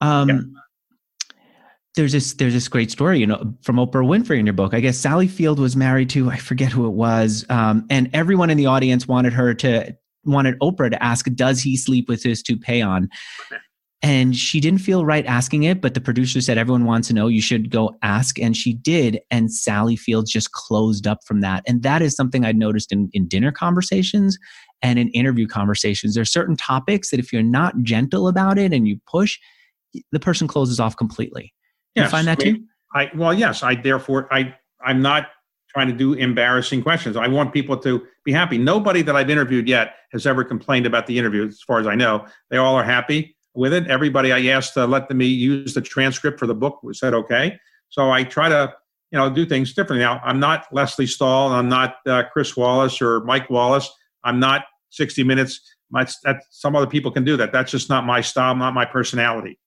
Um, yeah. There's this there's this great story, you know, from Oprah Winfrey in your book. I guess Sally Field was married to, I forget who it was, um, and everyone in the audience wanted her to wanted Oprah to ask, does he sleep with his toupee on? And she didn't feel right asking it, but the producer said, everyone wants to know, you should go ask. And she did. And Sally Fields just closed up from that. And that is something I'd noticed in, in dinner conversations and in interview conversations. There are certain topics that if you're not gentle about it and you push, the person closes off completely. Yes, you find that I mean, too? I, well, yes. I therefore, I, I'm not trying to do embarrassing questions. I want people to be happy. Nobody that I've interviewed yet has ever complained about the interview, as far as I know. They all are happy with it. Everybody I asked to let me use the transcript for the book said okay. So I try to, you know, do things differently. Now, I'm not Leslie Stahl. I'm not uh, Chris Wallace or Mike Wallace. I'm not sixty Minutes. My, that, some other people can do that. That's just not my style, not my personality.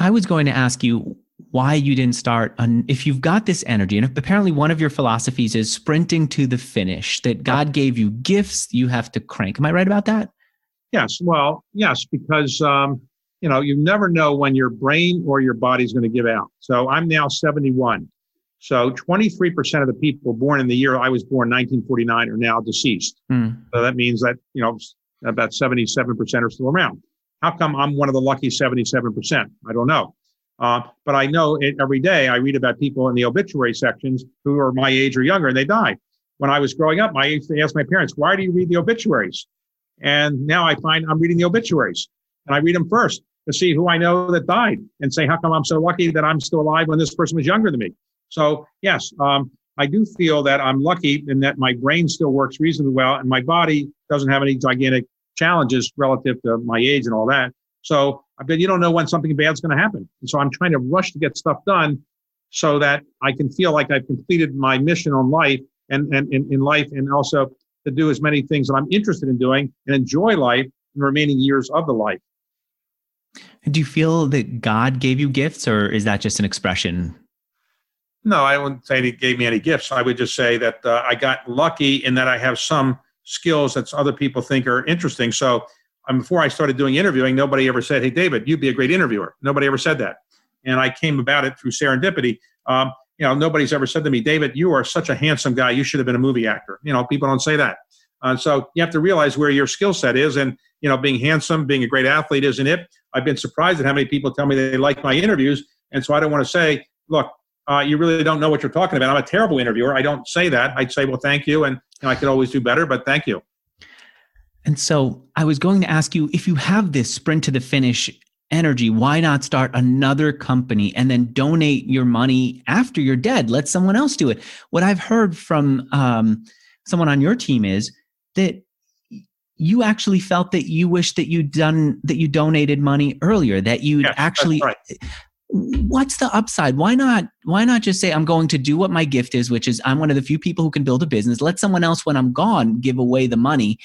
I was going to ask you why you didn't start, on, if you've got this energy, and apparently one of your philosophies is sprinting to the finish, that God gave you gifts, you have to crank. Am I right about that? Yes. Well, yes, because, um, you know, you never know when your brain or your body's going to give out. So I'm now seventy-one. So twenty-three percent of the people born in the year I was born, nineteen forty-nine, are now deceased. Mm. So that means that, you know, about seventy-seven percent are still around. How come I'm one of the lucky seventy-seven percent? I don't know. Uh, but I know it, every day I read about people in the obituary sections who are my age or younger, and they die. When I was growing up, I used to ask my parents, why do you read the obituaries? And now I find I'm reading the obituaries, and I read them first to see who I know that died and say, how come I'm so lucky that I'm still alive when this person was younger than me? So yes, um, I do feel that I'm lucky in that my brain still works reasonably well and my body doesn't have any gigantic challenges relative to my age and all that. So I bet you don't know when something bad's going to happen. And so I'm trying to rush to get stuff done so that I can feel like I've completed my mission on life and, and, and in life, and also to do as many things that I'm interested in doing and enjoy life in the remaining years of the life. Do you feel that God gave you gifts, or is that just an expression? No, I wouldn't say he gave me any gifts. I would just say that uh, I got lucky in that I have some skills that other people think are interesting. So um, before I started doing interviewing, nobody ever said, hey, David, you'd be a great interviewer. Nobody ever said that. And I came about it through serendipity. Um, You know, nobody's ever said to me, David, you are such a handsome guy. You should have been a movie actor. You know, people don't say that. Uh, so you have to realize where your skill set is. And, you know, being handsome, being a great athlete isn't it. I've been surprised at how many people tell me they like my interviews. And so I don't want to say, look, uh, you really don't know what you're talking about. I'm a terrible interviewer. I don't say that. I'd say, well, thank you. And you know, I could always do better, but thank you. And so I was going to ask you, if you have this sprint to the finish energy, why not start another company and then donate your money after you're dead? Let someone else do it. What I've heard from um, someone on your team is that you actually felt that you wish that you'd done, that you donated money earlier, that you'd yes, actually, that's right. What's the upside? Why not, why not just say, I'm going to do what my gift is, which is I'm one of the few people who can build a business. Let someone else, when I'm gone, give away the money.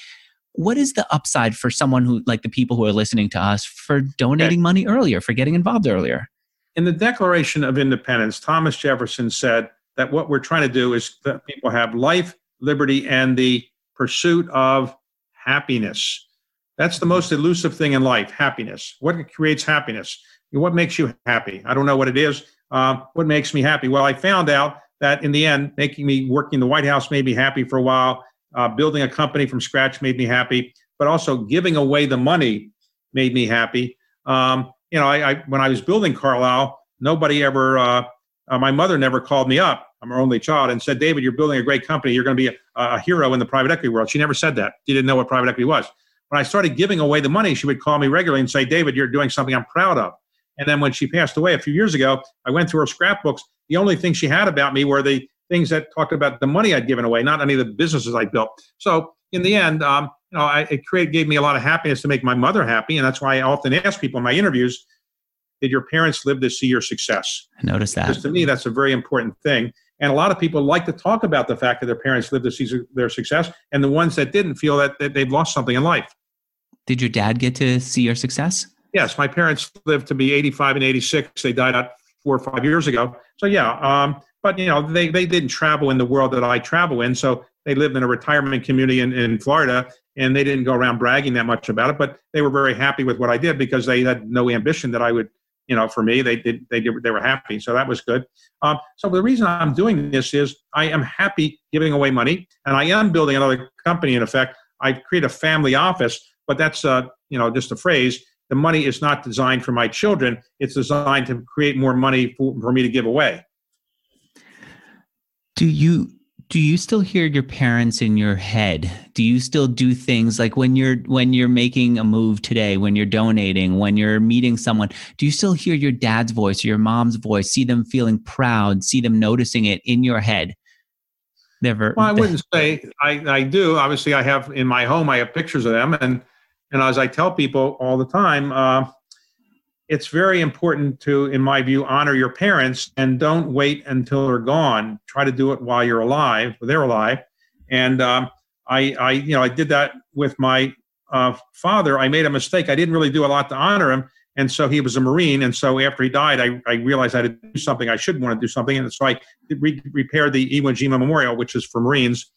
What is the upside for someone who, like the people who are listening to us, for donating okay. money earlier, for getting involved earlier? In the Declaration of Independence, Thomas Jefferson said that what we're trying to do is that people have life, liberty, and the pursuit of happiness. That's the most elusive thing in life, happiness. What creates happiness? What makes you happy? I don't know what it is. Um, what makes me happy? Well, I found out that in the end, making me working in the White House made me happy for a while. Uh, building a company from scratch made me happy, but also giving away the money made me happy. Um, you know, I, I when I was building Carlyle, nobody ever, uh, uh, my mother never called me up. I'm her only child, and said, David, you're building a great company. You're going to be a, a hero in the private equity world. She never said that. She didn't know what private equity was. When I started giving away the money, she would call me regularly and say, David, you're doing something I'm proud of. And then when she passed away a few years ago, I went through her scrapbooks. The only thing she had about me were the things that talked about the money I'd given away, not any of the businesses I built. So in the end, um, you know, I, it created, gave me a lot of happiness to make my mother happy. And that's why I often ask people in my interviews, did your parents live to see your success? I noticed that. Because to me, that's a very important thing. And a lot of people like to talk about the fact that their parents lived to see their success, and the ones that didn't feel that, that they've lost something in life. Did your dad get to see your success? Yes. My parents lived to be eighty-five and eighty-six. They died out four or five years ago. So yeah, um, But, you know, they, they didn't travel in the world that I travel in. So they lived in a retirement community in, in Florida, and they didn't go around bragging that much about it. But they were very happy with what I did because they had no ambition that I would, you know, for me, they did, they did, they were happy. So that was good. Um, so the reason I'm doing this is I am happy giving away money, and I am building another company. In effect, I create a family office, but that's, uh, you know, just a phrase. the money is not designed for my children. It's designed to create more money for, for me to give away. Do you do you still hear your parents in your head? Do you still do things like when you're when you're making a move today, when you're donating, when you're meeting someone? Do you still hear your dad's voice or your mom's voice? See them feeling proud, see them noticing it in your head? Never. Well, I wouldn't say I, I do. Obviously, I have in my home. I have pictures of them, and and as I tell people all the time, uh, it's very important to, in my view, honor your parents and don't wait until they're gone. Try to do it while you're alive, they're alive. And um, I, I, you know, I did that with my uh, father. I made a mistake. I didn't really do a lot to honor him, and so he was a Marine. And so after he died, I, I realized I had to do something. I should want to do something, and so I re- repaired the Iwo Jima Memorial, which is for Marines.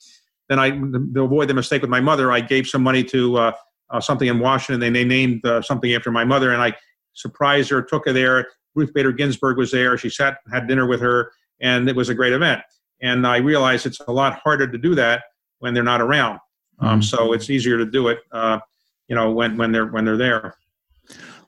Then I, to avoid the mistake with my mother, I gave some money to uh, uh, something in Washington. They they named uh, something after my mother, and I surprised her, took her there. Ruth Bader Ginsburg was there. She sat, had dinner with her, and it was a great event. And I realized it's a lot harder to do that when they're not around. Mm-hmm. Um, so it's easier to do it, uh, you know, when, when they're when they're there.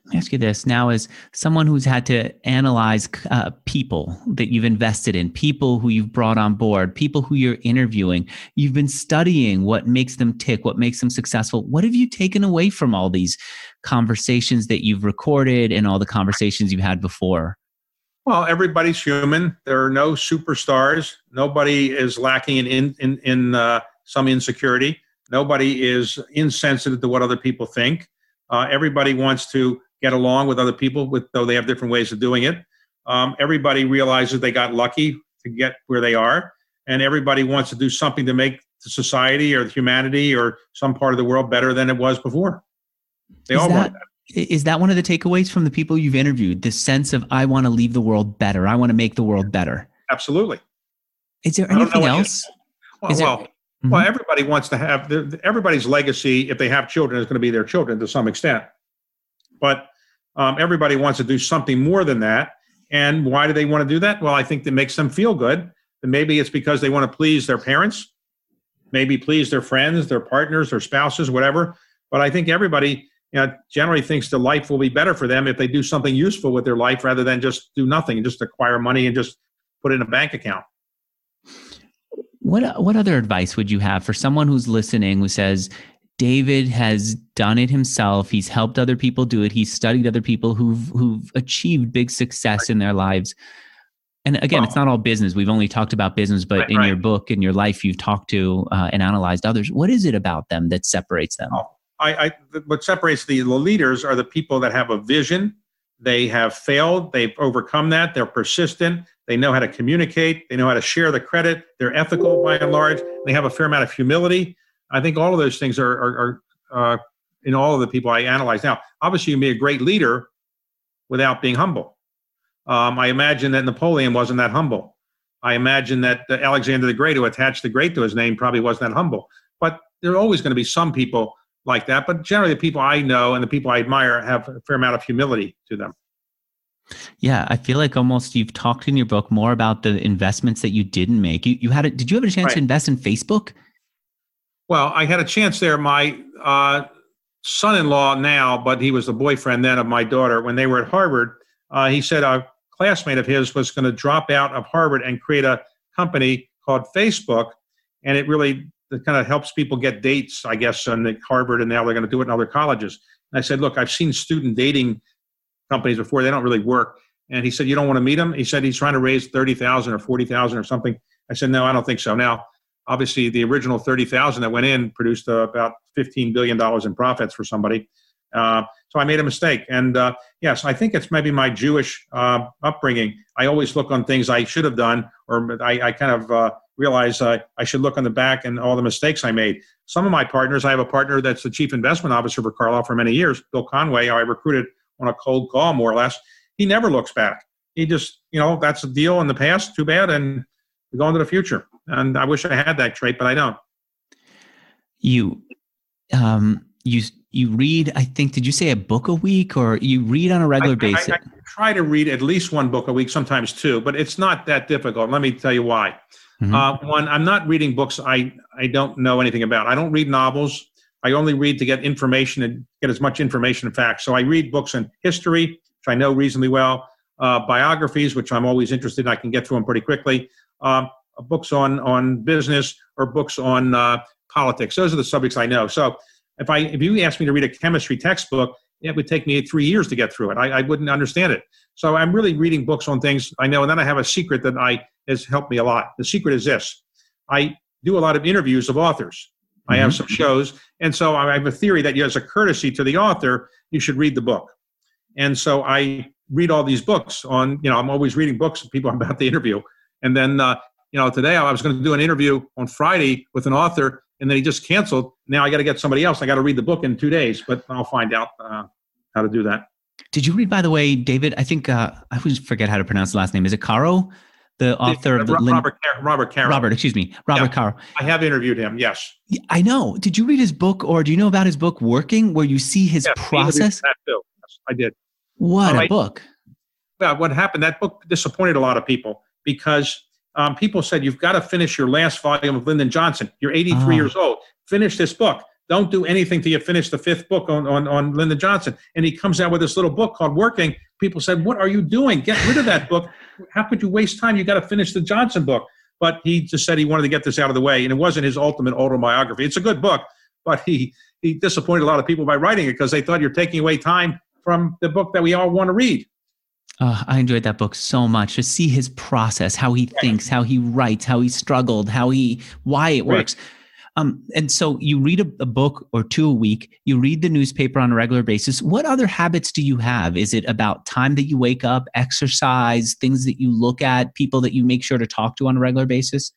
Let me ask you this now: as someone who's had to analyze uh, people that you've invested in, people who you've brought on board, people who you're interviewing, you've been studying what makes them tick, what makes them successful. What have you taken away from all these conversations that you've recorded and all the conversations you've had before? Well, everybody's human. There are no superstars. Nobody is lacking in in in, in uh, some insecurity. Nobody is insensitive to what other people think. Uh, everybody wants to get along with other people, with, though they have different ways of doing it. Um, everybody realizes they got lucky to get where they are, and everybody wants to do something to make the society or the humanity or some part of the world better than it was before. They is all that, want that. Is that one of the takeaways from the people you've interviewed, this sense of, I want to leave the world better, I want to make the world better? Absolutely. Is there anything else? Well, is well, there, mm-hmm. well, everybody wants to have, everybody's legacy, if they have children, is going to be their children to some extent. But um, everybody wants to do something more than that. And why do they want to do that? Well, I think that makes them feel good. And maybe it's because they want to please their parents, maybe please their friends, their partners, their spouses, whatever. But I think everybody, you know, generally thinks the life will be better for them if they do something useful with their life rather than just do nothing and just acquire money and just put it in a bank account. What, what other advice would you have for someone who's listening who says, David has done it himself. He's helped other people do it. He's studied other people who've who've achieved big success in their lives. And again, well, it's not all business. We've only talked about business, but right, in right. your book, in your life, you've talked to uh, and analyzed others. What is it about them that separates them? Oh, I, I what separates the leaders are the people that have a vision. They have failed. They've overcome that. They're persistent. They know how to communicate. They know how to share the credit. They're ethical by and large. They have a fair amount of humility. I think all of those things are, are, are uh, in all of the people I analyze. Now, obviously, you can be a great leader without being humble. Um, I imagine that Napoleon wasn't that humble. I imagine that uh, Alexander the Great, who attached the Great to his name, probably wasn't that humble. But there are always going to be some people like that. But generally, the people I know and the people I admire have a fair amount of humility to them. Yeah, I feel like almost you've talked in your book more about the investments that you didn't make. You, you had a, did you have a chance right. to invest in Facebook? Well, I had a chance there. My uh, son-in-law now, but he was the boyfriend then of my daughter, when they were at Harvard, uh, he said a classmate of his was going to drop out of Harvard and create a company called Facebook. And it really it kind of helps people get dates, I guess, on the Harvard, and now they're going to do it in other colleges. And I said, look, I've seen student dating companies before. They don't really work. And he said, you don't want to meet him? He said, he's trying to raise thirty thousand dollars or forty thousand dollars or something. I said, no, I don't think so. Now, obviously, the original thirty thousand that went in produced uh, about fifteen billion dollars in profits for somebody. Uh, so I made a mistake. And uh, yes, I think it's maybe my Jewish uh, upbringing. I always look on things I should have done, or I, I kind of uh, realize uh, I should look on the back and all the mistakes I made. Some of my partners, I have a partner that's the chief investment officer for Carlyle for many years, Bill Conway, I recruited on a cold call, more or less. He never looks back. He just, you know, that's the deal in the past, too bad, and we go into the future. And I wish I had that trait, but I don't. You, um, you, you read. I think. Did you say a book a week, or you read on a regular I, basis? I, I try to read at least one book a week, sometimes two, but it's not that difficult. Let me tell you why. Mm-hmm. Uh, one, I'm not reading books I I don't know anything about. I don't read novels. I only read to get information and get as much information and facts. So I read books on history, which I know reasonably well, uh, biographies, which I'm always interested in. I can get through them pretty quickly, uh, books on, on business or books on uh, politics. Those are the subjects I know. So if I if you asked me to read a chemistry textbook, it would take me three years to get through it. I, I wouldn't understand it. So I'm really reading books on things I know. And then I have a secret that I has helped me a lot. The secret is this. I do a lot of interviews of authors. I mm-hmm. have some shows. And so I have a theory that as a courtesy to the author, you should read the book. And so I read all these books on, you know, I'm always reading books of people I'm about to interview. And then, uh, you know, today I was going to do an interview on Friday with an author, and then he just canceled. Now I got to get somebody else. I got to read the book in two days, but I'll find out uh, how to do that. Did you read, by the way, David, I think, uh, I always forget how to pronounce the last name. Is it Caro? The author of the Robert Car- Robert Caro. Robert, excuse me, Robert yeah. Caro. I have interviewed him. Yes, I know. Did you read his book, or do you know about his book Working, where you see his yes, process? I, that too. Yes, I did. What um, a I, book! Well, what happened? That book disappointed a lot of people because um, people said you've got to finish your last volume of Lyndon Johnson. You're eighty-three oh. years old. Finish this book. Don't do anything till you finish the fifth book on, on, on Lyndon Johnson. And he comes out with this little book called Working. People said, what are you doing? Get rid of that book. How could you waste time? You got to finish the Johnson book. But he just said he wanted to get this out of the way. And it wasn't his ultimate autobiography. It's a good book, but he, he disappointed a lot of people by writing it because they thought you're taking away time from the book that we all want to read. Uh, I enjoyed that book so much. To see his process, how he thinks, how he writes, how he struggled, how he, why it works. Right. Um, and so you read a, a book or two a week, you read the newspaper on a regular basis. What other habits do you have? Is it about time that you wake up, exercise, things that you look at, people that you make sure to talk to on a regular basis?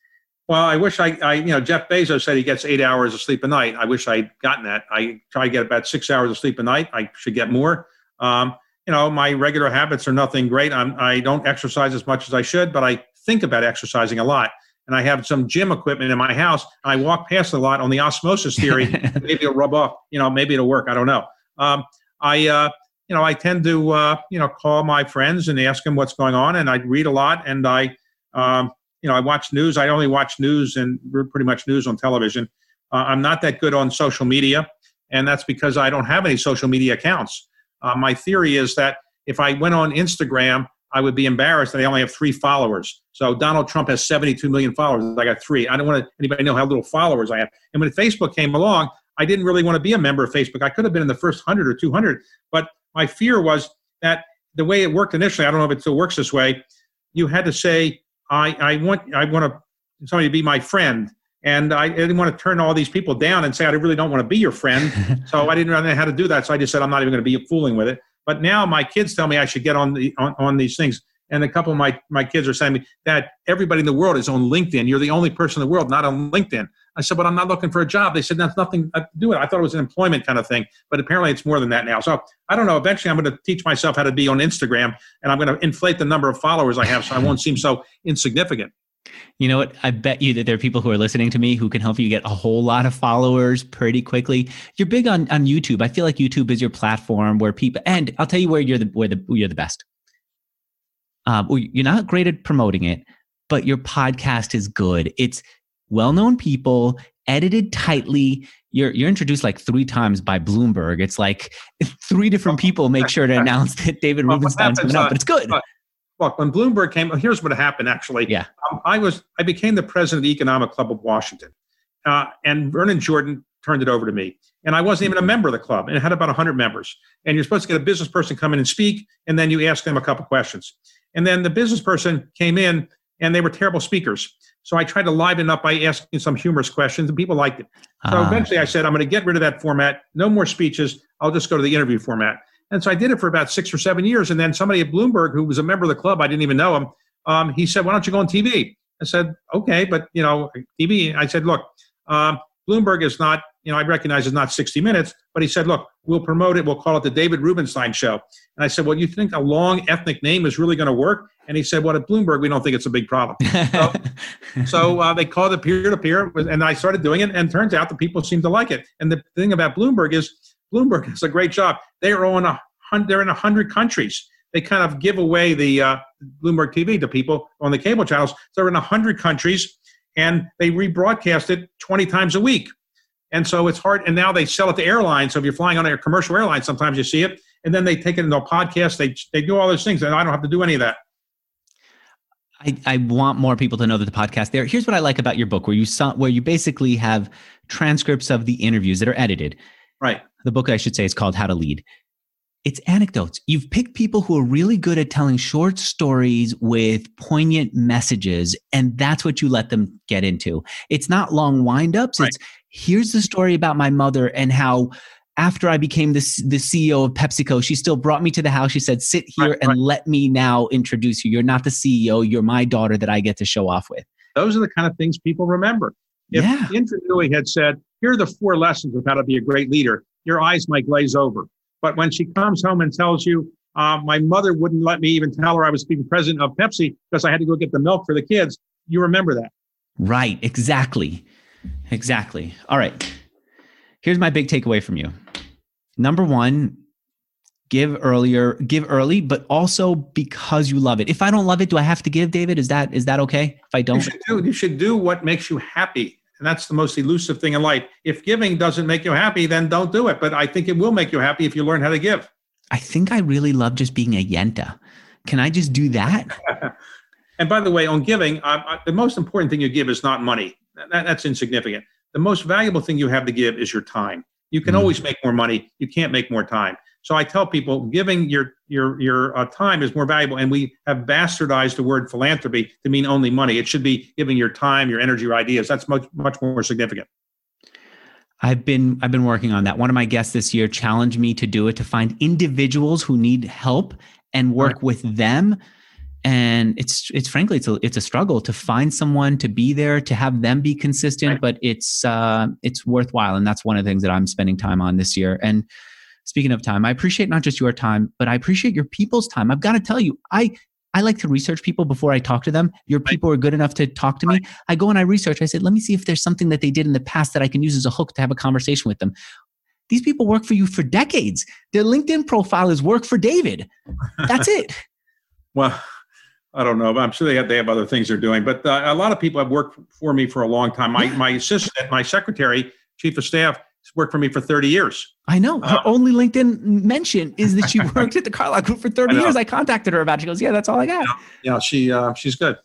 Well, I wish I, I you know, Jeff Bezos said he gets eight hours of sleep a night. I wish I'd gotten that. I try to get about six hours of sleep a night. I should get more. Um, you know, my regular habits are nothing great. I'm, I don't exercise as much as I should, but I think about exercising a lot. And I have some gym equipment in my house. I walk past a lot on the osmosis theory. Maybe it'll rub off. You know, maybe it'll work. I don't know. Um, I, uh, you know, I tend to, uh, you know, call my friends and ask them what's going on. And I read a lot. And I, um, you know, I watch news. I only watch news and pretty much news on television. Uh, I'm not that good on social media, and that's because I don't have any social media accounts. Uh, my theory is that if I went on Instagram, I would be embarrassed that I only have three followers. So Donald Trump has seventy-two million followers. I got three. I don't want to, anybody know how little followers I have. And when Facebook came along, I didn't really want to be a member of Facebook. I could have been in the first one hundred or two hundred. But my fear was that the way it worked initially, I don't know if it still works this way, you had to say, I, I want I want to, somebody to be my friend. And I didn't want to turn all these people down and say, I really don't want to be your friend. So I didn't know how to do that. So I just said, I'm not even going to be fooling with it. But now my kids tell me I should get on the on, on these things. And a couple of my, my kids are saying to me that everybody in the world is on LinkedIn. You're the only person in the world not on LinkedIn. I said, but I'm not looking for a job. They said, that's nothing to do with it. I thought it was an employment kind of thing. But apparently it's more than that now. So I don't know. Eventually I'm going to teach myself how to be on Instagram. And I'm going to inflate the number of followers I have so I won't seem so insignificant. You know what? I bet you that there are people who are listening to me who can help you get a whole lot of followers pretty quickly. You're big on, on YouTube. I feel like YouTube is your platform where people, and I'll tell you where you're the, where the, you're the best. Um, you're not great at promoting it, but your podcast is good. It's well-known people, edited tightly. You're, you're introduced like three times by Bloomberg. It's like three different people make sure to announce that David Rubenstein's coming up, but it's good. Look, when Bloomberg came, here's what happened, actually. Yeah. Um, I was I became the president of the Economic Club of Washington, uh, and Vernon Jordan turned it over to me. And I wasn't even a member of the club, and it had about one hundred members. And you're supposed to get a business person come in and speak, and then you ask them a couple questions. And then the business person came in, and they were terrible speakers. So I tried to liven up by asking some humorous questions, and people liked it. So uh, eventually I said, I'm going to get rid of that format. No more speeches. I'll just go to the interview format. And so I did it for about six or seven years. And then somebody at Bloomberg, who was a member of the club, I didn't even know him, um, he said, why don't you go on T V? I said, okay, but, you know, T V, I said, look, um, Bloomberg is not, you know, I recognize it's not sixty minutes, but he said, look, we'll promote it. We'll call it the David Rubenstein Show. And I said, well, you think a long ethnic name is really going to work? And he said, well, at Bloomberg, we don't think it's a big problem. So, so uh, they called it peer-to-peer, and I started doing it, and turns out the people seem to like it. And the thing about Bloomberg is, Bloomberg does a great job. They are on a they're in a hundred countries. They kind of give away the uh, Bloomberg T V to people on the cable channels. They're in a hundred countries, and they rebroadcast it twenty times a week. And so it's hard. And now they sell it to airlines. So if you're flying on a commercial airline, sometimes you see it. And then they take it into a podcast. They they do all those things. And I don't have to do any of that. I, I want more people to know that the podcast there. Here's what I like about your book, where you saw, where you basically have transcripts of the interviews that are edited. Right. The book, I should say, is called How to Lead. It's anecdotes. You've picked people who are really good at telling short stories with poignant messages, and that's what you let them get into. It's not long windups. Right. It's here's the story about my mother and how after I became the, the C E O of PepsiCo, she still brought me to the house. She said, sit here right, and right. let me now introduce you. You're not the C E O. You're my daughter that I get to show off with. Those are the kind of things people remember. If yeah. the interviewee had said, here are the four lessons of how to be a great leader, your eyes might glaze over. But when she comes home and tells you, uh, my mother wouldn't let me even tell her I was being president of Pepsi because I had to go get the milk for the kids, you remember that. Right. Exactly. Exactly. All right. Here's my big takeaway from you. Number one, give earlier, give early, but also because you love it. If I don't love it, do I have to give, David? Is that is that okay? If I don't? You should do, you should do what makes you happy. And that's the most elusive thing in life. If giving doesn't make you happy, then don't do it. But I think it will make you happy if you learn how to give. I think I really love just being a yenta. Can I just do that? And by the way, on giving, I, I, the most important thing you give is not money. That, that's insignificant. The most valuable thing you have to give is your time. You can mm-hmm. always make more money. You can't make more time. So I tell people giving your your your uh, time is more valuable. And we have bastardized the word philanthropy to mean only money. It should be giving your time, your energy, your ideas. That's much, much more significant. I've been I've been working on that. One of my guests this year challenged me to do it, to find individuals who need help and work right. with them. And it's, it's frankly, it's a, it's a struggle to find someone to be there, to have them be consistent, right. but it's, uh, it's worthwhile. And that's one of the things that I'm spending time on this year. And speaking of time, I appreciate not just your time, but I appreciate your people's time. I've got to tell you, I, I like to research people before I talk to them. Your people right. are good enough to talk to right. me. I go and I research. I said, let me see if there's something that they did in the past that I can use as a hook to have a conversation with them. These people work for you for decades. Their LinkedIn profile is work for David. That's it. Well, I don't know, but I'm sure they have, they have other things they're doing. But uh, a lot of people have worked for me for a long time. My my assistant, my secretary, chief of staff, has worked for me for thirty years. I know. Her uh, only LinkedIn mention is that she worked at the Carlyle Group for thirty years. I contacted her about it. She goes, yeah, that's all I got. Yeah, yeah she uh, she's good.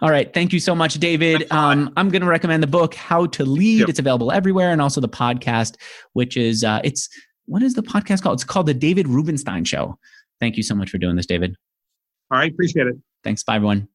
All right. Thank you so much, David. Um, I'm going to recommend the book, How to Lead. Yep. It's available everywhere. And also the podcast, which is, uh, it's what is the podcast called? It's called The David Rubenstein Show. Thank you so much for doing this, David. All right. Appreciate it. Thanks. Bye, everyone.